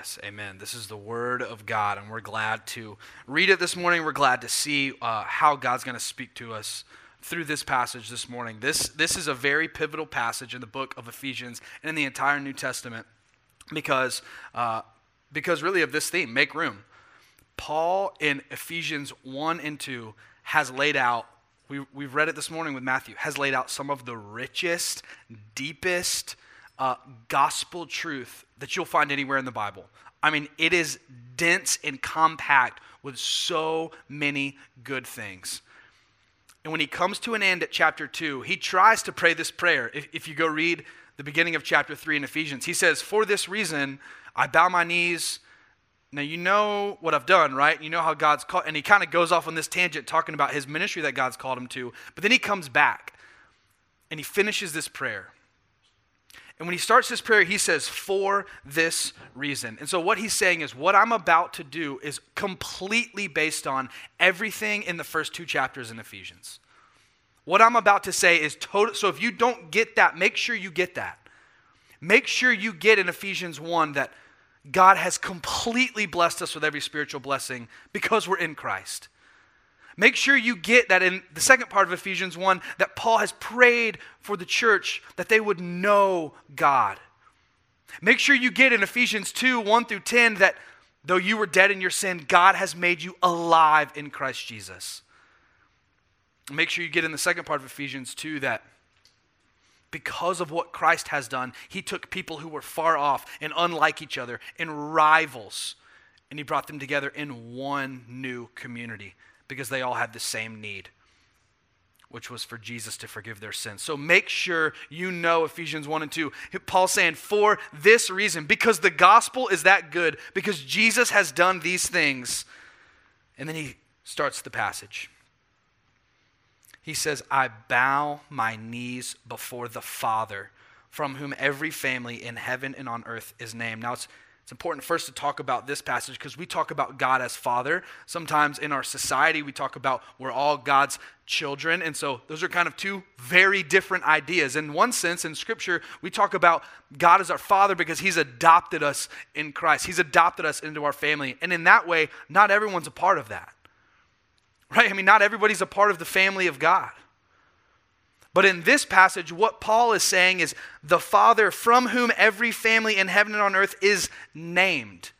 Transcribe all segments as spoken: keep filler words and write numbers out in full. Yes, amen. This is the Word of God, and we're glad to read it this morning. We're glad to see uh, how God's going to speak to us through this passage this morning. This, this is a very pivotal passage in the book of Ephesians and in the entire New Testament because, uh, because really of this theme, make room. Paul in Ephesians one and two has laid out, we, we've read it this morning with Matthew, has laid out some of the richest, deepest uh, gospel truth that you'll find anywhere in the Bible. I mean, it is dense and compact with so many good things. And when he comes to an end at chapter two, he tries to pray this prayer. If, if you go read the beginning of chapter three in Ephesians, he says, "For this reason, I bow my knees." Now, you know what I've done, right? You know how God's called. And he kind of goes off on this tangent talking about his ministry that God's called him to. But then he comes back and he finishes this prayer. And when he starts this prayer, he says, "For this reason." And so what he's saying is, what I'm about to do is completely based on everything in the first two chapters in Ephesians. What I'm about to say is total. So if you don't get that, make sure you get that. Make sure you get in Ephesians one that God has completely blessed us with every spiritual blessing because we're in Christ. Make sure you get that in the second part of Ephesians one, that Paul has prayed for the church that they would know God. Make sure you get in Ephesians two, one through ten, that though you were dead in your sin, God has made you alive in Christ Jesus. Make sure you get in the second part of Ephesians two that because of what Christ has done, he took people who were far off and unlike each other and rivals, and he brought them together in one new community, because they all had the same need, which was for Jesus to forgive their sins. So make sure you know Ephesians one and two. Paul's saying, for this reason, because the gospel is that good, because Jesus has done these things. And then he starts the passage. He says, "I bow my knees before the Father, from whom every family in heaven and on earth is named." Now it's It's important first to talk about this passage because we talk about God as Father. Sometimes in our society, we talk about we're all God's children. And so those are kind of two very different ideas. In one sense, in Scripture, we talk about God as our Father because he's adopted us in Christ. He's adopted us into our family. And in that way, not everyone's a part of that, right? I mean, not everybody's a part of the family of God. But in this passage, what Paul is saying is the Father from whom every family in heaven and on earth is named.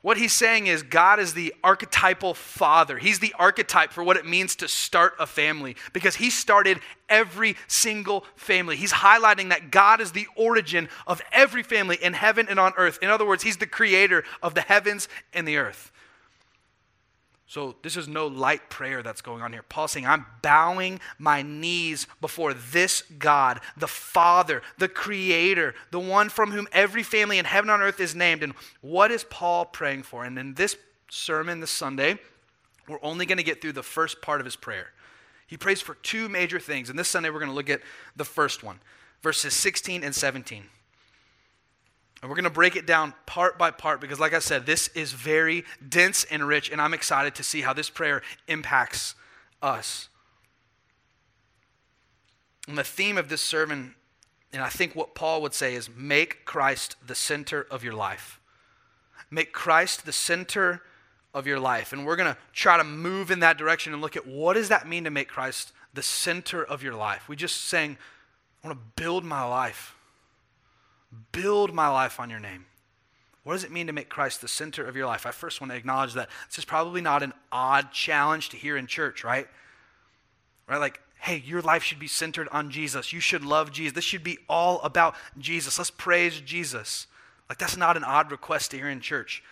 What he's saying is God is the archetypal Father. He's the archetype for what it means to start a family because he started every single family. He's highlighting that God is the origin of every family in heaven and on earth. In other words, he's the creator of the heavens and the earth. So this is no light prayer that's going on here. Paul's saying, I'm bowing my knees before this God, the Father, the Creator, the one from whom every family in heaven and on earth is named. And what is Paul praying for? And in this sermon this Sunday, we're only going to get through the first part of his prayer. He prays for two major things. And this Sunday, we're going to look at the first one, verses sixteen and seventeen. And we're going to break it down part by part because, like I said, this is very dense and rich, and I'm excited to see how this prayer impacts us. And the theme of this sermon, and I think what Paul would say, is make Christ the center of your life. Make Christ the center of your life. And we're going to try to move in that direction and look at what does that mean to make Christ the center of your life. We just saying, I want to build my life. Build my life on your name. What does it mean to make Christ the center of your life? I first want to acknowledge that this is probably not an odd challenge to hear in church, right? Right? Like, hey, your life should be centered on Jesus. You should love Jesus. This should be all about Jesus. Let's praise Jesus. Like, that's not an odd request to hear in church.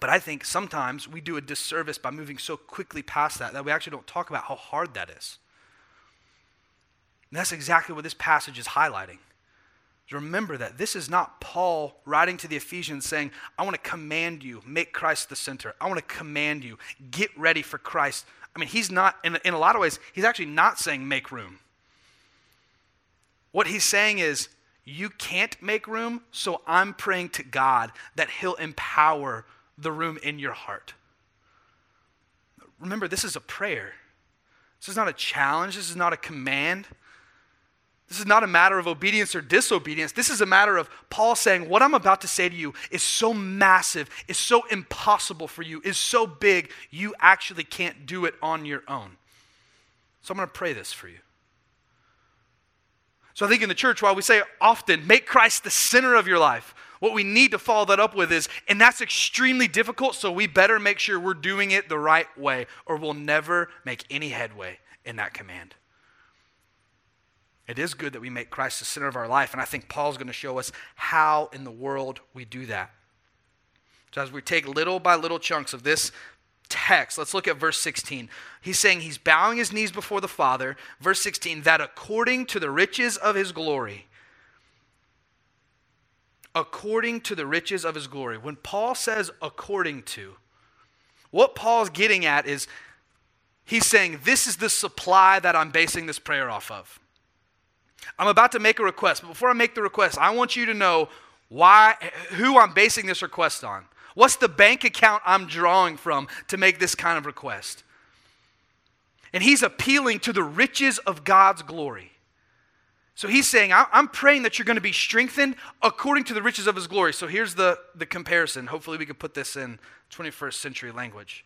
But I think sometimes we do a disservice by moving so quickly past that that we actually don't talk about how hard that is. And that's exactly what this passage is highlighting. Remember that this is not Paul writing to the Ephesians saying, I want to command you, make Christ the center. I want to command you, get ready for Christ. I mean, he's not, in, in a lot of ways, he's actually not saying make room. What he's saying is, you can't make room, so I'm praying to God that he'll empower the room in your heart. Remember, this is a prayer. This is not a challenge. This is not a command. This is not a matter of obedience or disobedience. This is a matter of Paul saying, what I'm about to say to you is so massive, is so impossible for you, is so big, you actually can't do it on your own. So I'm going to pray this for you. So I think in the church, while we say often, make Christ the center of your life, what we need to follow that up with is, and that's extremely difficult, so we better make sure we're doing it the right way, or we'll never make any headway in that command. It is good that we make Christ the center of our life, and I think Paul's going to show us how in the world we do that. So as we take little by little chunks of this text, let's look at verse sixteen. He's saying he's bowing his knees before the Father. Verse sixteen, that according to the riches of his glory, according to the riches of his glory. When Paul says according to, what Paul's getting at is he's saying this is the supply that I'm basing this prayer off of. I'm about to make a request, but before I make the request, I want you to know why, who I'm basing this request on. What's the bank account I'm drawing from to make this kind of request? And he's appealing to the riches of God's glory. So he's saying, I'm praying that you're going to be strengthened according to the riches of his glory. So here's the, the comparison. Hopefully we can put this in twenty-first century language.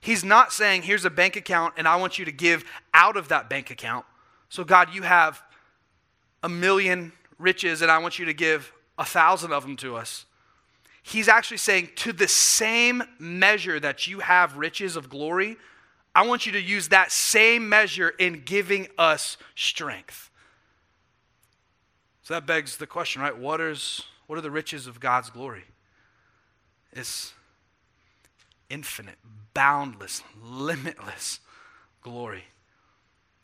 He's not saying, here's a bank account and I want you to give out of that bank account. So God, you have a million riches and I want you to give a thousand of them to us. He's actually saying, to the same measure that you have riches of glory, I want you to use that same measure in giving us strength. So that begs the question, right? What is, what are the riches of God's glory? It's infinite, boundless, limitless glory.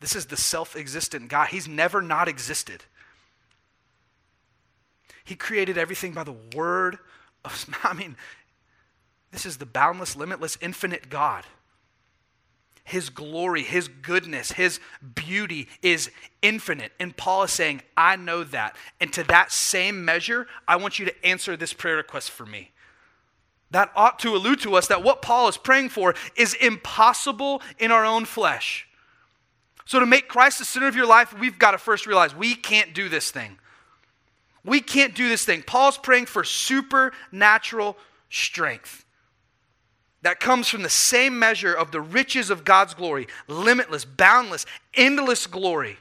This is the self-existent God. He's never not existed. He created everything by the word of, I mean, this is the boundless, limitless, infinite God. His glory, his goodness, his beauty is infinite. And Paul is saying, I know that. And to that same measure, I want you to answer this prayer request for me. That ought to allude to us that what Paul is praying for is impossible in our own flesh. So to make Christ the center of your life, we've got to first realize we can't do this thing. We can't do this thing. Paul's praying for supernatural strength that comes from the same measure of the riches of God's glory, limitless, boundless, endless glory.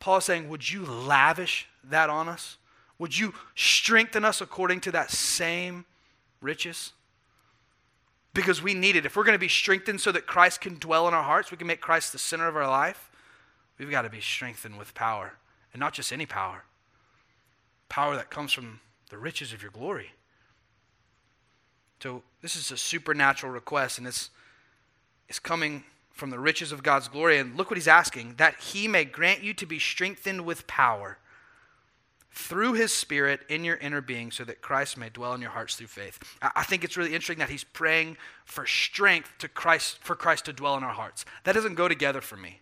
Paul's saying, would you lavish that on us? Would you strengthen us according to that same riches? Because we need it. If we're going to be strengthened so that Christ can dwell in our hearts, we can make Christ the center of our life, we've got to be strengthened with power. And not just any power. Power that comes from the riches of your glory. So this is a supernatural request, and it's, it's coming from the riches of God's glory. And look what he's asking, that he may grant you to be strengthened with power through his Spirit in your inner being so that Christ may dwell in your hearts through faith. I think it's really interesting that he's praying for strength to Christ, for Christ to dwell in our hearts. That doesn't go together for me.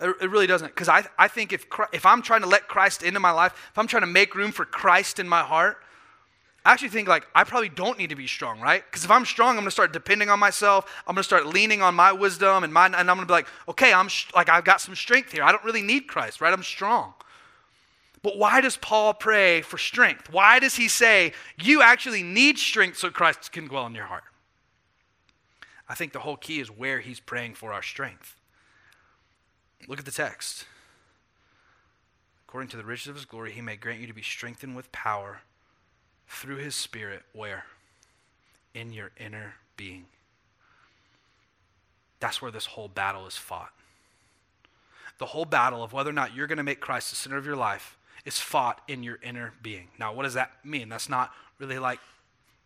It really doesn't, because I, I think if, if I'm trying to let Christ into my life, if I'm trying to make room for Christ in my heart, I actually think, like, I probably don't need to be strong, right? Because if I'm strong, I'm going to start depending on myself. I'm going to start leaning on my wisdom and my, and I'm going to be like, okay, I'm sh- like, I've got some strength here. I don't really need Christ, right? I'm strong. But why does Paul pray for strength? Why does he say, you actually need strength so Christ can dwell in your heart? I think the whole key is where he's praying for our strength. Look at the text. According to the riches of his glory, he may grant you to be strengthened with power through his Spirit, where? In your inner being. That's where this whole battle is fought. The whole battle of whether or not you're going to make Christ the center of your life is fought in your inner being. Now, what does that mean? That's not really like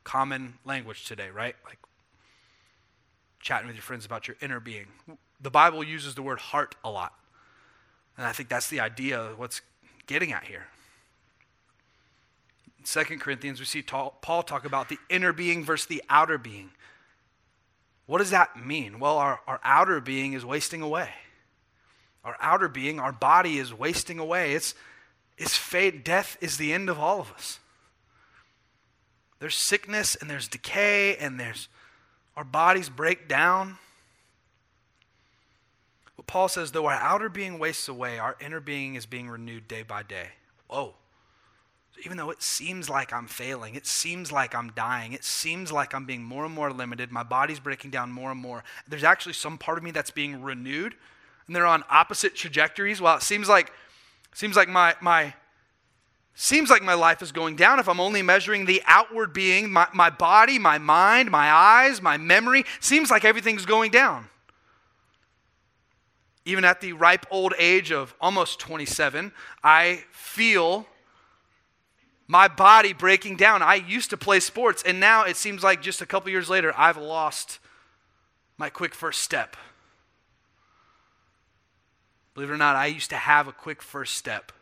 common language today, right? Like chatting with your friends about your inner being. The Bible uses the word heart a lot. And I think that's the idea of what's getting at here. Second Corinthians, we see Paul talk about the inner being versus the outer being. What does that mean? Well, our, our outer being is wasting away. Our outer being, our body is wasting away. It's, it's fate. Death is the end of all of us. There's sickness and there's decay and there's our bodies break down. What Paul says, though our outer being wastes away, our inner being is being renewed day by day. Whoa. So even though it seems like I'm failing, it seems like I'm dying, it seems like I'm being more and more limited, my body's breaking down more and more, there's actually some part of me that's being renewed, and they're on opposite trajectories. Well, it seems like seems like my my seems like my life is going down if I'm only measuring the outward being, my, my body, my mind, my eyes, my memory. Seems like everything's going down. Even at the ripe old age of almost twenty-seven, I feel my body breaking down. I used to play sports, and now it seems like just a couple years later, I've lost my quick first step. Believe it or not, I used to have a quick first step.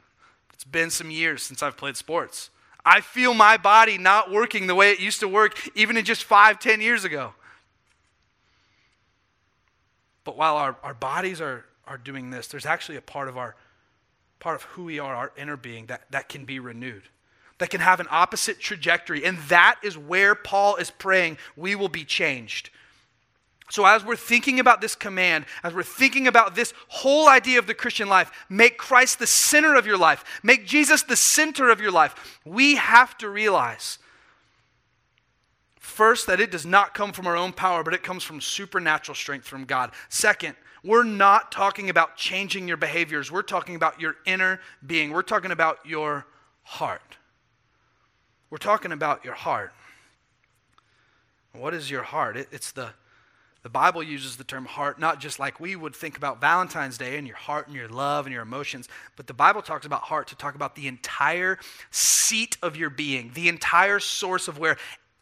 It's been some years since I've played sports. I feel my body not working the way it used to work even in just five, ten years ago. But while our, our bodies are, are doing this, there's actually a part of our part of who we are, our inner being, that, that can be renewed, that can have an opposite trajectory. And that is where Paul is praying we will be changed. So as we're thinking about this command, as we're thinking about this whole idea of the Christian life, make Christ the center of your life, make Jesus the center of your life, we have to realize, first, that it does not come from our own power, but it comes from supernatural strength from God. Second, we're not talking about changing your behaviors. We're talking about your inner being. We're talking about your heart. We're talking about your heart. What is your heart? It, it's the The Bible uses the term heart, not just like we would think about Valentine's Day and your heart and your love and your emotions, but the Bible talks about heart to talk about the entire seat of your being, the entire source of where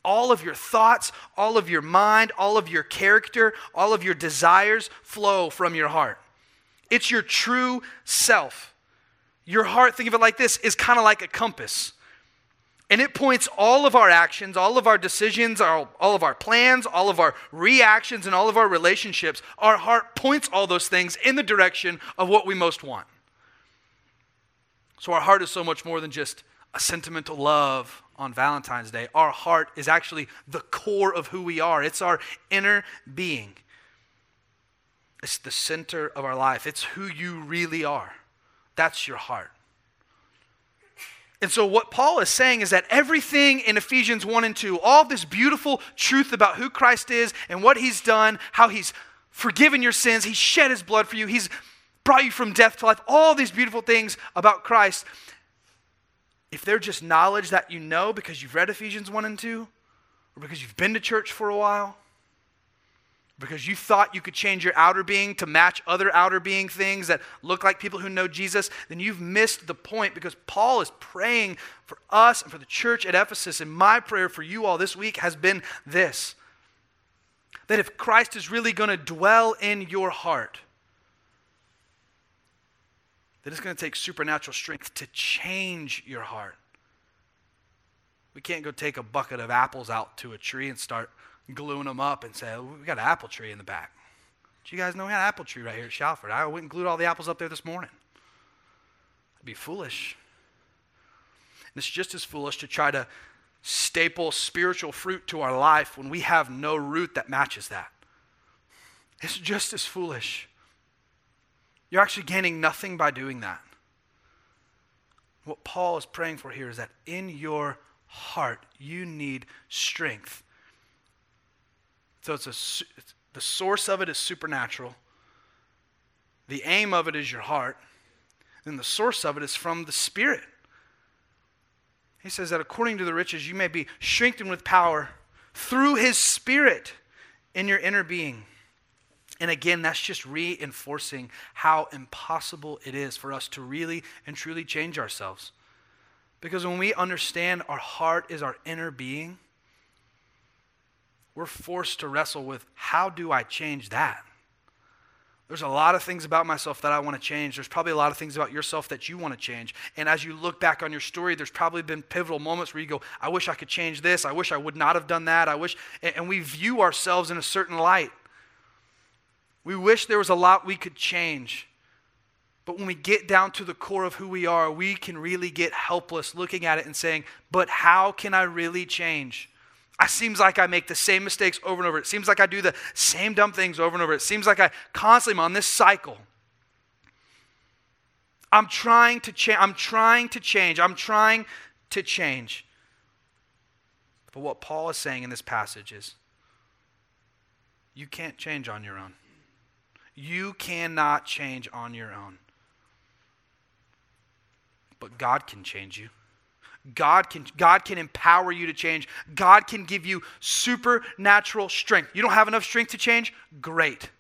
all of your thoughts, all of your mind, all of your character, all of your desires flow from your heart. It's your true self. Your heart, think of it like this, is kind of like a compass. And it points all of our actions, all of our decisions, all, all of our plans, all of our reactions, and all of our relationships. Our heart points all those things in the direction of what we most want. So our heart is so much more than just a sentimental love on Valentine's Day. Our heart is actually the core of who we are. It's our inner being. It's the center of our life. It's who you really are. That's your heart. And so what Paul is saying is that everything in Ephesians one and two, all this beautiful truth about who Christ is and what he's done, how he's forgiven your sins, he shed his blood for you, he's brought you from death to life, all these beautiful things about Christ, if they're just knowledge that you know because you've read Ephesians one and two, or because you've been to church for a while, because you thought you could change your outer being to match other outer being things that look like people who know Jesus, then you've missed the point, because Paul is praying for us and for the church at Ephesus. And my prayer for you all this week has been this, that if Christ is really going to dwell in your heart, that it's going to take supernatural strength to change your heart. We can't go take a bucket of apples out to a tree and start gluing them up and say, oh, we got an apple tree in the back. Do you guys know we got an apple tree right here at Shalford? I went and glued all the apples up there this morning. That'd be foolish. And it's just as foolish to try to staple spiritual fruit to our life when we have no root that matches that. It's just as foolish. You're actually gaining nothing by doing that. What Paul is praying for here is that in your heart, you need strength. So it's a, the source of it is supernatural. The aim of it is your heart. And the source of it is from the Spirit. He says that according to the riches, you may be strengthened with power through his Spirit in your inner being. And again, that's just reinforcing how impossible it is for us to really and truly change ourselves. Because when we understand our heart is our inner being, we're forced to wrestle with, how do I change that? There's a lot of things about myself that I want to change. There's probably a lot of things about yourself that you want to change. And as you look back on your story, there's probably been pivotal moments where you go, I wish I could change this. I wish I would not have done that. I wish, and we view ourselves in a certain light. We wish there was a lot we could change. But when we get down to the core of who we are, we can really get helpless looking at it and saying, but how can I really change? It seems like I make the same mistakes over and over. It seems like I do the same dumb things over and over. It seems like I constantly am on this cycle. I'm trying to change. I'm trying to change. I'm trying to change. But what Paul is saying in this passage is, you can't change on your own. You cannot change on your own. But God can change you. God can, God can empower you to change. God can give you supernatural strength. You don't have enough strength to change? Great.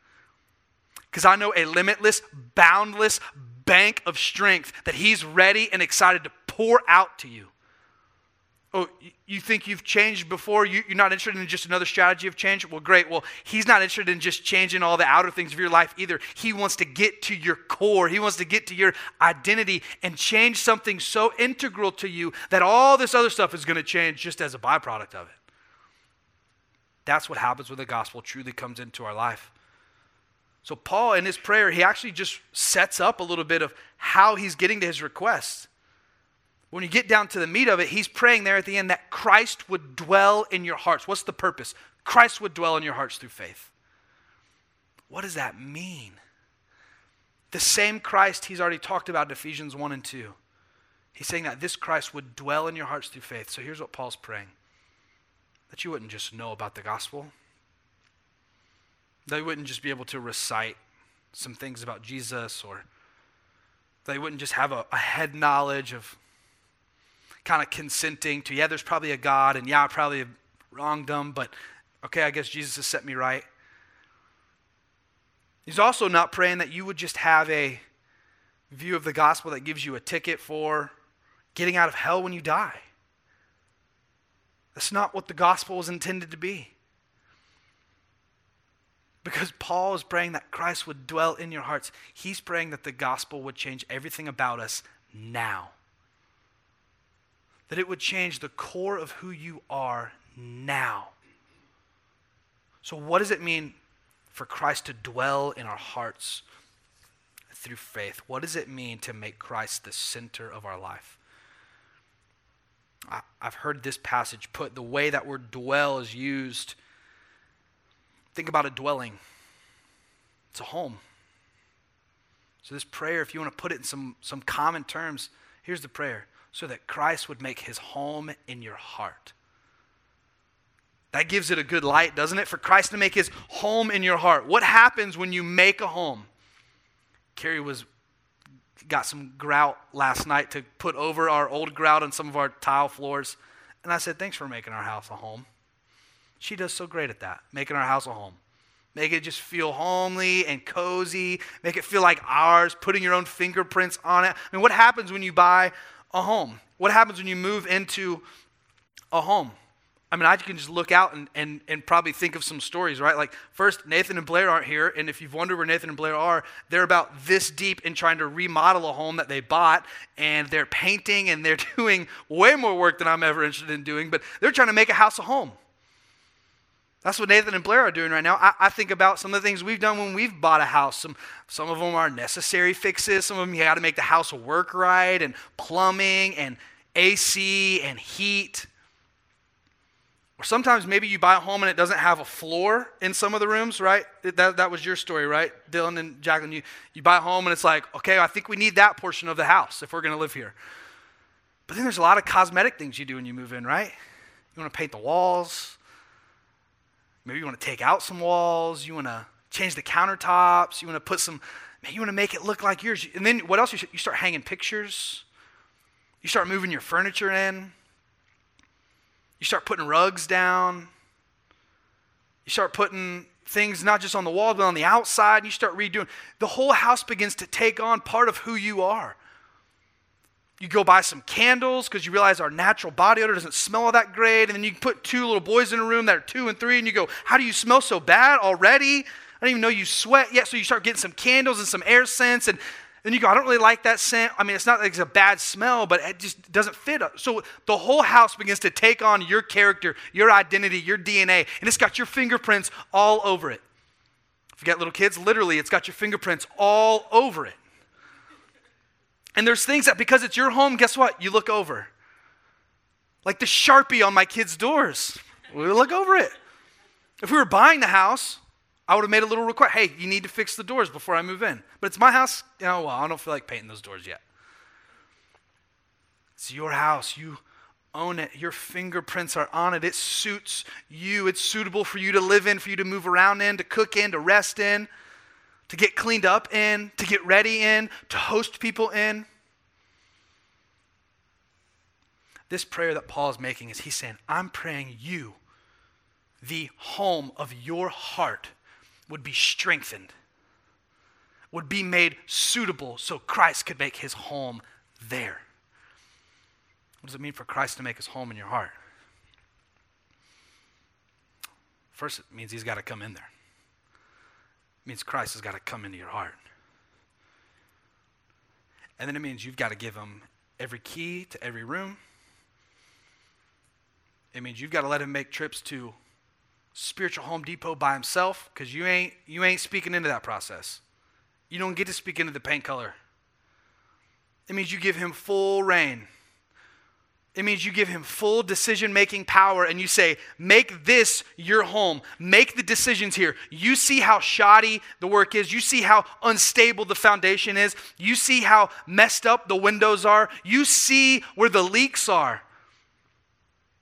Because I know a limitless, boundless bank of strength that he's ready and excited to pour out to you. Oh, you think you've changed before? You, you're not interested in just another strategy of change? Well, great. Well, he's not interested in just changing all the outer things of your life either. He wants to get to your core. He wants to get to your identity and change something so integral to you that all this other stuff is going to change just as a byproduct of it. That's what happens when the gospel truly comes into our life. So Paul, in his prayer, he actually just sets up a little bit of how he's getting to his requests. When you get down to the meat of it, he's praying there at the end that Christ would dwell in your hearts. What's the purpose? Christ would dwell in your hearts through faith. What does that mean? The same Christ he's already talked about in Ephesians one and two. He's saying that this Christ would dwell in your hearts through faith. So here's what Paul's praying. That you wouldn't just know about the gospel. That you wouldn't just be able to recite some things about Jesus, or that you wouldn't just have a, a head knowledge of kind of consenting to, yeah, there's probably a God, and yeah, I probably wronged them, but okay, I guess Jesus has set me right. He's also not praying that you would just have a view of the gospel that gives you a ticket for getting out of hell when you die. That's not what the gospel was intended to be. Because Paul is praying that Christ would dwell in your hearts. He's praying that the gospel would change everything about us now. That it would change the core of who you are now. So what does it mean for Christ to dwell in our hearts through faith? What does it mean to make Christ the center of our life? I, I've heard this passage put, the way that word dwell is used, think about a dwelling. It's a home. So this prayer, if you want to put it in some, some common terms, here's the prayer. So that Christ would make his home in your heart. That gives it a good light, doesn't it? For Christ to make his home in your heart. What happens when you make a home? Carrie was got some grout last night to put over our old grout on some of our tile floors. And I said, thanks for making our house a home. She does so great at that, making our house a home. Make it just feel homely and cozy. Make it feel like ours, putting your own fingerprints on it. I mean, what happens when you buy a home? What happens when you move into a home? I mean, I can just look out and, and, and probably think of some stories, right? Like, first, Nathan and Blair aren't here, and if you've wondered where Nathan and Blair are, they're about this deep in trying to remodel a home that they bought, and they're painting, and they're doing way more work than I'm ever interested in doing, but they're trying to make a house a home. That's what Nathan and Blair are doing right now. I, I think about some of the things we've done when we've bought a house. Some some of them are necessary fixes. Some of them you got to make the house work right, and plumbing and A C and heat. Or sometimes maybe you buy a home and it doesn't have a floor in some of the rooms, right? That, that was your story, right? Dylan and Jacqueline, you, you buy a home and it's like, okay, I think we need that portion of the house if we're going to live here. But then there's a lot of cosmetic things you do when you move in, right? You want to paint the walls. Maybe you want to take out some walls. You want to change the countertops. You want to put some, man, you want to make it look like yours. And then what else? You start hanging pictures. You start moving your furniture in. You start putting rugs down. You start putting things not just on the wall, but on the outside. And you start redoing. The whole house begins to take on part of who you are. You go buy some candles because you realize our natural body odor doesn't smell all that great. And then you put two little boys in a room that are two and three and you go, how do you smell so bad already? I don't even know you sweat yet. So you start getting some candles and some air scents. And then you go, I don't really like that scent. I mean, it's not like it's a bad smell, but it just doesn't fit. So the whole house begins to take on your character, your identity, your D N A. And it's got your fingerprints all over it. If you got little kids, literally, it's got your fingerprints all over it. And there's things that because it's your home, guess what? You look over. Like the Sharpie on my kids' doors. We look over it. If we were buying the house, I would have made a little request. Hey, you need to fix the doors before I move in. But it's my house. Oh, well, I don't feel like painting those doors yet. It's your house. You own it. Your fingerprints are on it. It suits you. It's suitable for you to live in, for you to move around in, to cook in, to rest in, to get cleaned up in, to get ready in, to host people in. This prayer that Paul is making is he's saying, I'm praying you, the home of your heart, would be strengthened, would be made suitable so Christ could make his home there. What does it mean for Christ to make his home in your heart? First, it means he's got to come in there. It means Christ has got to come into your heart. And then it means you've got to give him every key to every room. It means you've got to let him make trips to spiritual Home Depot by himself, because you ain't you ain't speaking into that process. You don't get to speak into the paint color. It means you give him full reign. It means you give him full decision-making power, and you say, make this your home. Make the decisions here. You see how shoddy the work is. You see how unstable the foundation is. You see how messed up the windows are. You see where the leaks are.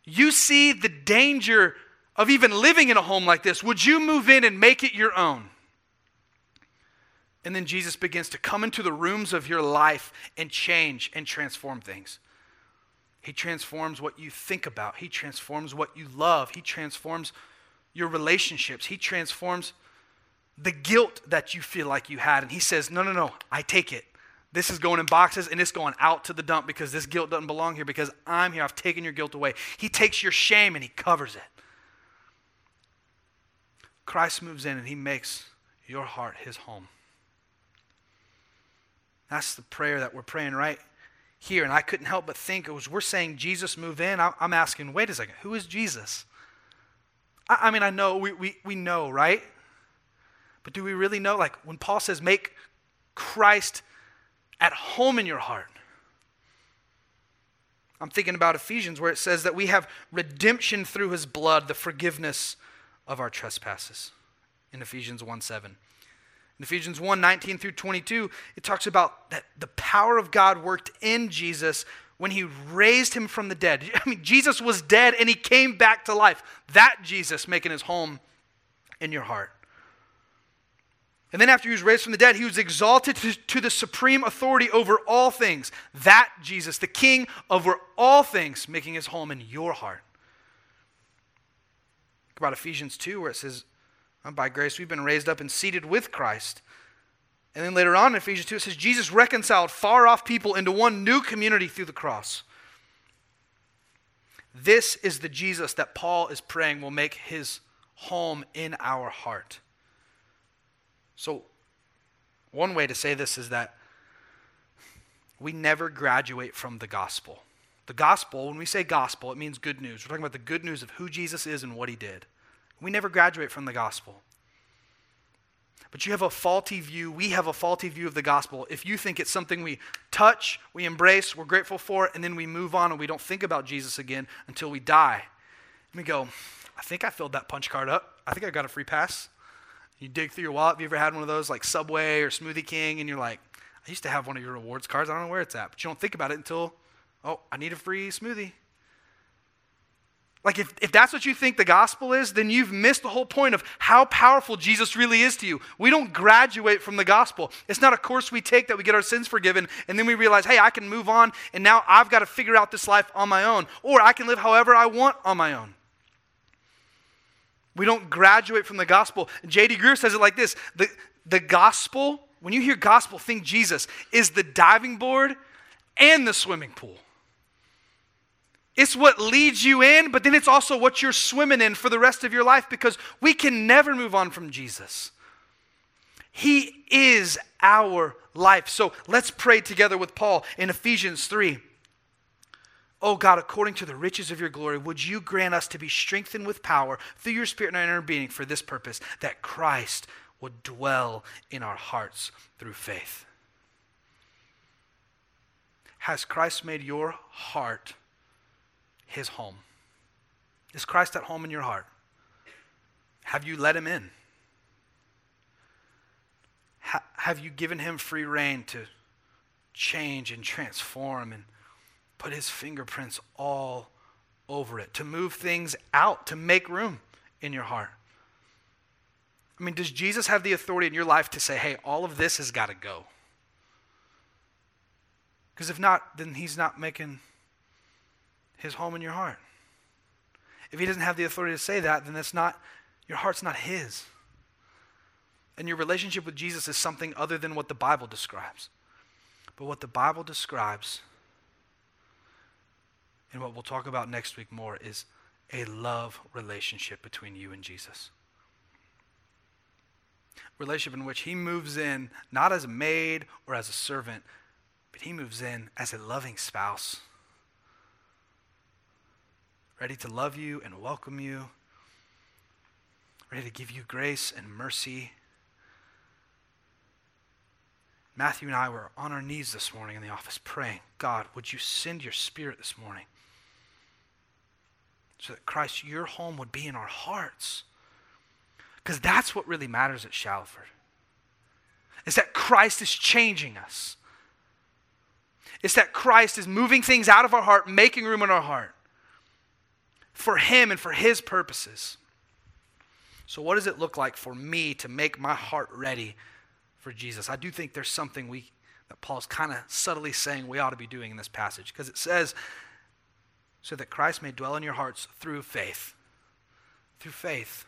You see the danger of even living in a home like this. Would you move in and make it your own? And then Jesus begins to come into the rooms of your life and change and transform things. He transforms what you think about. He transforms what you love. He transforms your relationships. He transforms the guilt that you feel like you had. And he says, no, no, no, I take it. This is going in boxes, and it's going out to the dump because this guilt doesn't belong here because I'm here. I've taken your guilt away. He takes your shame, and he covers it. Christ moves in, and he makes your heart his home. That's the prayer that we're praying right here, and I couldn't help but think, as we're saying Jesus move in, I'm asking, wait a second, who is Jesus? I, I mean, I know, we, we, we know, right? But do we really know? Like, when Paul says, make Christ at home in your heart. I'm thinking about Ephesians where it says that we have redemption through his blood, the forgiveness of our trespasses in Ephesians one seven. In Ephesians one nineteen through twenty-two, it talks about that the power of God worked in Jesus when he raised him from the dead. I mean, Jesus was dead and he came back to life. That Jesus making his home in your heart. And then after he was raised from the dead, he was exalted to, to the supreme authority over all things. That Jesus, the King over all things, making his home in your heart. Think about Ephesians two where it says, by grace we've been raised up and seated with Christ. And then later on in Ephesians two it says, Jesus reconciled far off people into one new community through the cross. This is the Jesus that Paul is praying will make his home in our heart. So one way to say this is that we never graduate from the gospel. The gospel, when we say gospel, it means good news. We're talking about the good news of who Jesus is and what he did. We never graduate from the gospel. But you have a faulty view, we have a faulty view of the gospel. If you think it's something we touch, we embrace, we're grateful for it, and then we move on and we don't think about Jesus again until we die. And we go, I think I filled that punch card up. I think I got a free pass. You dig through your wallet. Have you ever had one of those like Subway or Smoothie King? And you're like, I used to have one of your rewards cards. I don't know where it's at. But you don't think about it until, oh, I need a free smoothie. Like if, if that's what you think the gospel is, then you've missed the whole point of how powerful Jesus really is to you. We don't graduate from the gospel. It's not a course we take that we get our sins forgiven. And then we realize, hey, I can move on. And now I've got to figure out this life on my own. Or I can live however I want on my own. We don't graduate from the gospel. J D. Greer says it like this. The, the gospel, when you hear gospel, think Jesus, is the diving board and the swimming pool. It's what leads you in, but then it's also what you're swimming in for the rest of your life because we can never move on from Jesus. He is our life. So let's pray together with Paul in Ephesians three. Oh God, according to the riches of your glory, would you grant us to be strengthened with power through your spirit in our inner being for this purpose, that Christ would dwell in our hearts through faith. Has Christ made your heart his home? Is Christ at home in your heart? Have you let him in? Ha- have you given him free rein to change and transform and put his fingerprints all over it, to move things out, to make room in your heart? I mean, does Jesus have the authority in your life to say, hey, all of this has got to go? Because if not, then he's not making his home in your heart. If he doesn't have the authority to say that, then that's not, your heart's not his. And your relationship with Jesus is something other than what the Bible describes. But what the Bible describes, and what we'll talk about next week more, is a love relationship between you and Jesus. Relationship in which he moves in, not as a maid or as a servant, but he moves in as a loving spouse, ready to love you and welcome you, ready to give you grace and mercy. Matthew and I were on our knees this morning in the office praying, God, would you send your Spirit this morning so that, Christ, your home would be in our hearts? Because that's what really matters at Shalford, is that Christ is changing us. It's that Christ is moving things out of our heart, making room in our heart for him and for his purposes. So what does it look like for me to make my heart ready for Jesus? I do think there's something we that Paul's kind of subtly saying we ought to be doing in this passage, because it says, so that Christ may dwell in your hearts through faith. Through faith.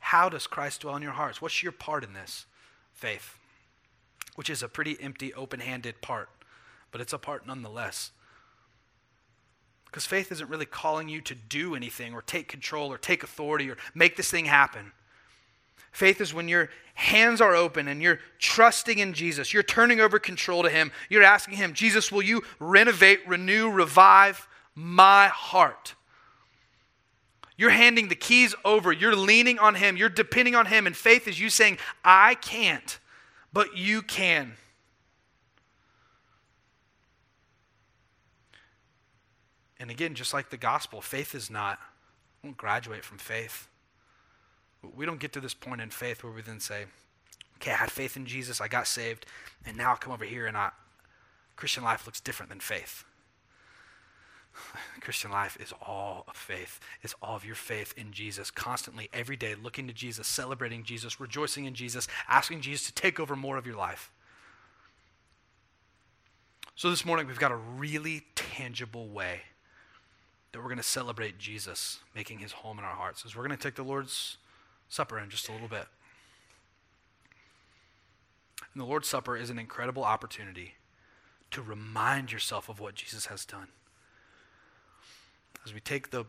How does Christ dwell in your hearts? What's your part in this? Faith, which is a pretty empty, open-handed part, but it's a part nonetheless. Because faith isn't really calling you to do anything or take control or take authority or make this thing happen. Faith is when your hands are open and you're trusting in Jesus. You're turning over control to him. You're asking him, Jesus, will you renovate, renew, revive my heart? You're handing the keys over. You're leaning on him. You're depending on him. And faith is you saying, I can't, but you can. And again, just like the gospel, faith is not, we don't graduate from faith. We don't get to this point in faith where we then say, okay, I had faith in Jesus, I got saved, and now I come over here and I, Christian life looks different than faith. Christian life is all of faith. It's all of your faith in Jesus, constantly, every day, looking to Jesus, celebrating Jesus, rejoicing in Jesus, asking Jesus to take over more of your life. So this morning, we've got a really tangible way that we're going to celebrate Jesus making his home in our hearts, is we're going to take the Lord's Supper in just a little bit. And the Lord's Supper is an incredible opportunity to remind yourself of what Jesus has done. As we take the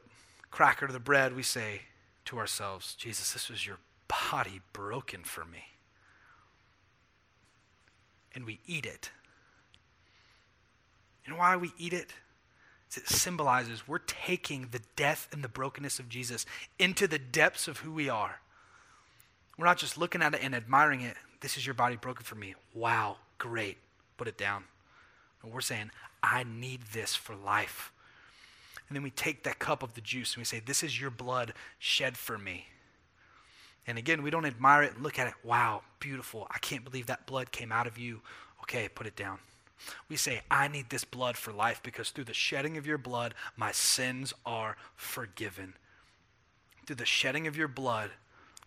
cracker to the bread, we say to ourselves, Jesus, this was your body broken for me. And we eat it. You know why we eat it? It symbolizes we're taking the death and the brokenness of Jesus into the depths of who we are. We're not just looking at it and admiring it. This is your body broken for me. Wow, great. Put it down. And we're saying, I need this for life. And then we take that cup of the juice and we say, this is your blood shed for me. And again, we don't admire it and look at it. Wow, beautiful. I can't believe that blood came out of you. Okay, put it down. We say, I need this blood for life, because through the shedding of your blood, my sins are forgiven. Through the shedding of your blood,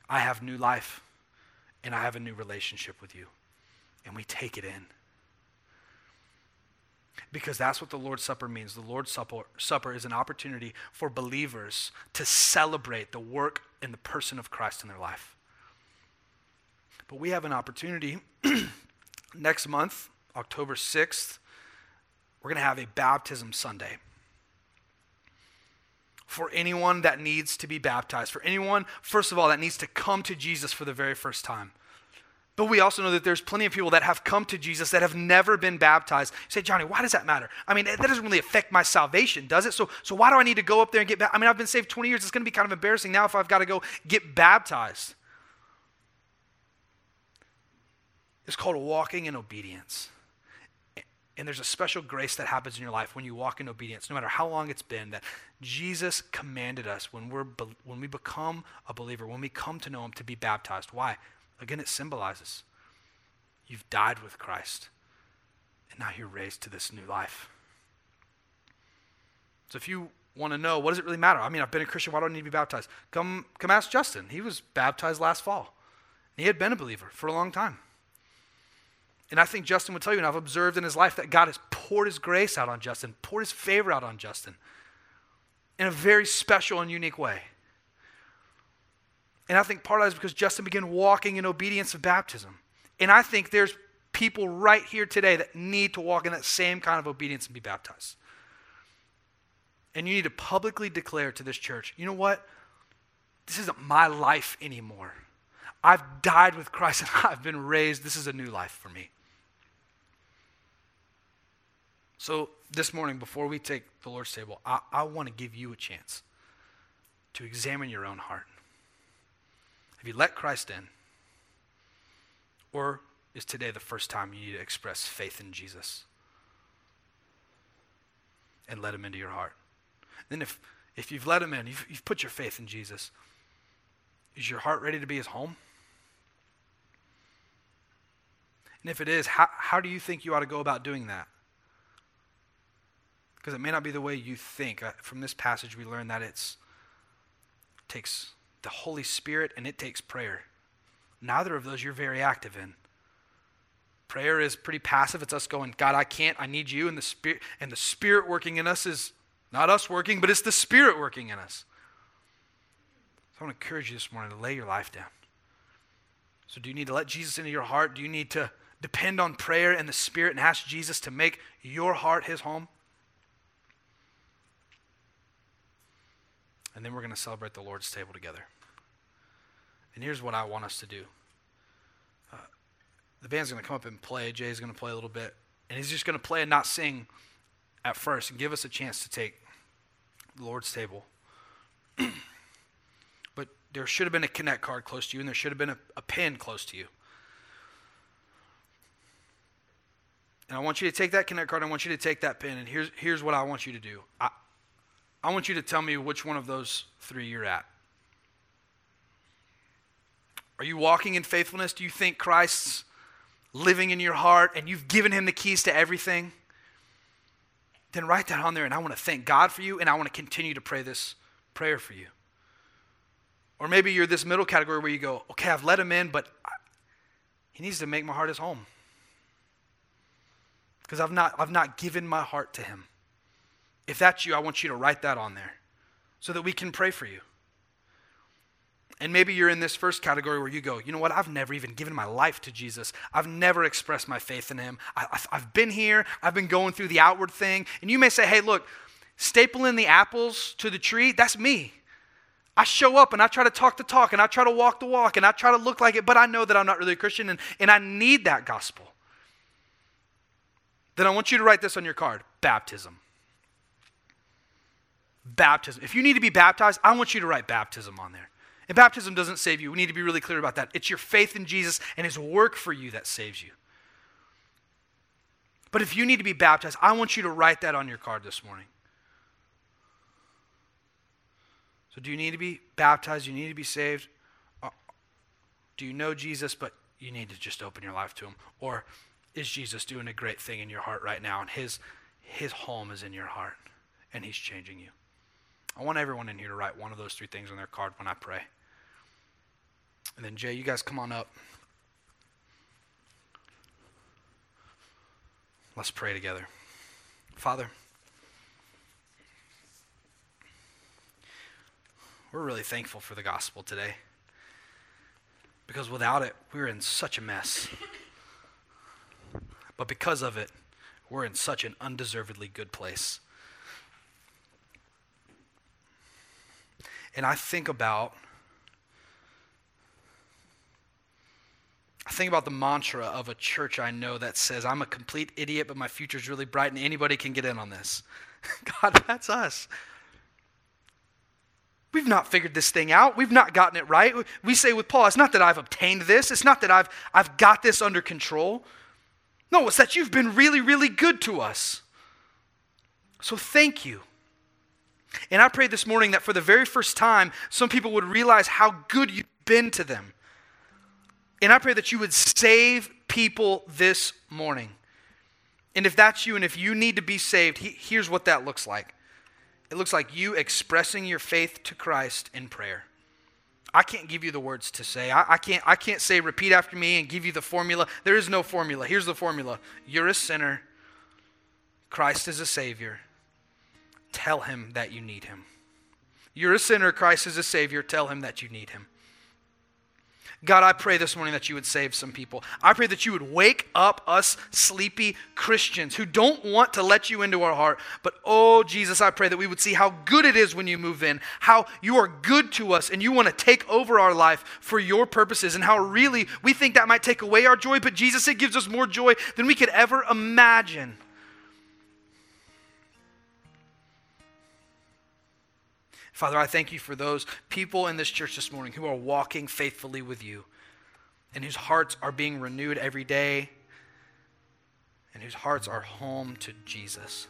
I have new life and I have a new relationship with you. And we take it in. Because that's what the Lord's Supper means. The Lord's Supper, Supper is an opportunity for believers to celebrate the work and the person of Christ in their life. But we have an opportunity next month, October sixth, we're going to have a baptism Sunday. For anyone that needs to be baptized, for anyone, first of all, that needs to come to Jesus for the very first time. But we also know that there's plenty of people that have come to Jesus that have never been baptized. You say, Johnny, why does that matter? I mean, that doesn't really affect my salvation, does it? So, so why do I need to go up there and get baptized? I mean, I've been saved twenty years. It's going to be kind of embarrassing now if I've got to go get baptized. It's called walking in obedience. And there's a special grace that happens in your life when you walk in obedience, no matter how long it's been, that Jesus commanded us when, we're, when we become a believer, when we come to know him, to be baptized. Why? Again, it symbolizes you've died with Christ, and now you're raised to this new life. So if you want to know, what does it really matter? I mean, I've been a Christian, why do I need to be baptized? Come, come ask Justin. He was baptized last fall. He had been a believer for a long time. And I think Justin would tell you, and I've observed in his life, that God has poured his grace out on Justin, poured his favor out on Justin in a very special and unique way. And I think part of that is because Justin began walking in obedience of baptism. And I think there's people right here today that need to walk in that same kind of obedience and be baptized. And you need to publicly declare to this church, you know what? This isn't my life anymore. I've died with Christ and I've been raised. This is a new life for me. So this morning, before we take the Lord's table, I, I want to give you a chance to examine your own heart. Have you let Christ in? Or is today the first time you need to express faith in Jesus and let him into your heart? Then if, if you've let him in, you've, you've put your faith in Jesus, is your heart ready to be his home? And if it is, how, how do you think you ought to go about doing that? Because it may not be the way you think. From this passage, we learn that it's, it takes the Holy Spirit and it takes prayer. Neither of those you're very active in. Prayer is pretty passive. It's us going, God, I can't. I need you. And the Spirit, and the Spirit working in us is not us working, but it's the Spirit working in us. So I want to encourage you this morning to lay your life down. So do you need to let Jesus into your heart? Do you need to depend on prayer and the Spirit and ask Jesus to make your heart his home? And then we're going to celebrate the Lord's table together. And here's what I want us to do. Uh, the band's going to come up and play. Jay's going to play a little bit. And he's just going to play and not sing at first and give us a chance to take the Lord's table. But there should have been a Connect card close to you, and there should have been a, a pen close to you. And I want you to take that Connect card. I want you to take that pen. And here's, here's what I want you to do. I, I want you to tell me which one of those three you're at. Are you walking in faithfulness? Do you think Christ's living in your heart and you've given him the keys to everything? Then write that on there, and I want to thank God for you, and I want to continue to pray this prayer for you. Or maybe you're this middle category where you go, okay, I've let him in, but I, he needs to make my heart his home because I've not, I've not given my heart to him. If that's you, I want you to write that on there so that we can pray for you. And maybe you're in this first category where you go, you know what, I've never even given my life to Jesus. I've never expressed my faith in him. I, I've been here. I've been going through the outward thing. And you may say, hey, look, stapling the apples to the tree, that's me. I show up and I try to talk the talk and I try to walk the walk and I try to look like it, but I know that I'm not really a Christian and, and I need that gospel. Then I want you to write this on your card, baptism. Baptism. If you need to be baptized, I want you to write baptism on there. And baptism doesn't save you. We need to be really clear about that. It's your faith in Jesus and his work for you that saves you. But if you need to be baptized, I want you to write that on your card this morning. So do you need to be baptized? Do you need to be saved? Do you know Jesus, but you need to just open your life to him? Or is Jesus doing a great thing in your heart right now and his, his home is in your heart and he's changing you? I want everyone in here to write one of those three things on their card when I pray. And then, Jay, you guys come on up. Let's pray together. Father, we're really thankful for the gospel today because without it, we're in such a mess. But because of it, we're in such an undeservedly good place. And I think about, I think about the mantra of a church I know that says, I'm a complete idiot, but my future's really bright, and anybody can get in on this. God, that's us. We've not figured this thing out. We've not gotten it right. We say with Paul, it's not that I've obtained this. It's not that I've I've got this under control. No, it's that you've been really, really good to us. So thank you. And I pray this morning that for the very first time, some people would realize how good you've been to them. And I pray that you would save people this morning. And if that's you, and if you need to be saved, he, here's what that looks like. It looks like you expressing your faith to Christ in prayer. I can't give you the words to say. I, I can't I can't say repeat after me and give you the formula. There is no formula. Here's the formula. You're a sinner. Christ is a Savior. Tell him that you need him. You're a sinner. Christ is a Savior. Tell him that you need him. God, I pray this morning that you would save some people. I pray that you would wake up us sleepy Christians who don't want to let you into our heart. But, oh, Jesus, I pray that we would see how good it is when you move in, how you are good to us and you want to take over our life for your purposes, and how really we think that might take away our joy. But, Jesus, it gives us more joy than we could ever imagine. Father, I thank you for those people in this church this morning who are walking faithfully with you and whose hearts are being renewed every day and whose hearts are home to Jesus.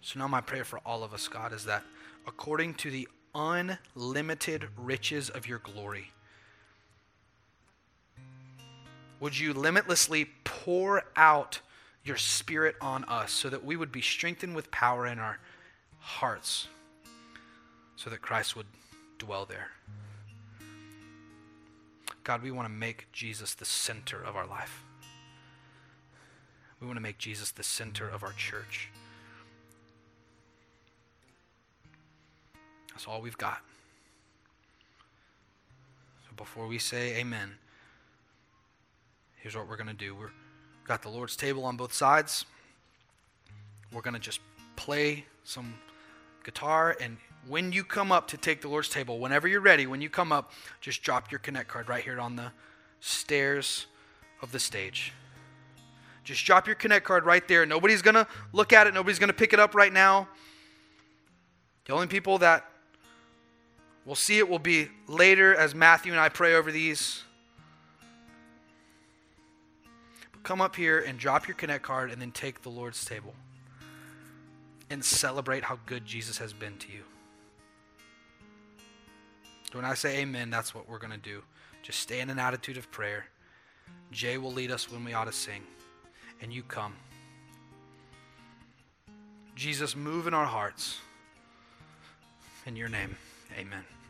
So now my prayer for all of us, God, is that according to the unlimited riches of your glory, would you limitlessly pour out your Spirit on us so that we would be strengthened with power in our hearts, so that Christ would dwell there. God, we want to make Jesus the center of our life. We want to make Jesus the center of our church. That's all we've got. So before we say amen, here's what we're going to do. We've got the Lord's table on both sides. We're going to just play some guitar, and when you come up to take the Lord's table, whenever you're ready, when you come up, just drop your Connect card right here on the stairs of the stage. Just drop your Connect card right there. Nobody's going to look at it. Nobody's going to pick it up right now. The only people that will see it will be later as Matthew and I pray over these. But come up here and drop your Connect card and then take the Lord's table and celebrate how good Jesus has been to you. When I say amen, that's what we're going to do. Just stay in an attitude of prayer. Jay will lead us when we ought to sing. And you come. Jesus, move in our hearts. In your name, amen.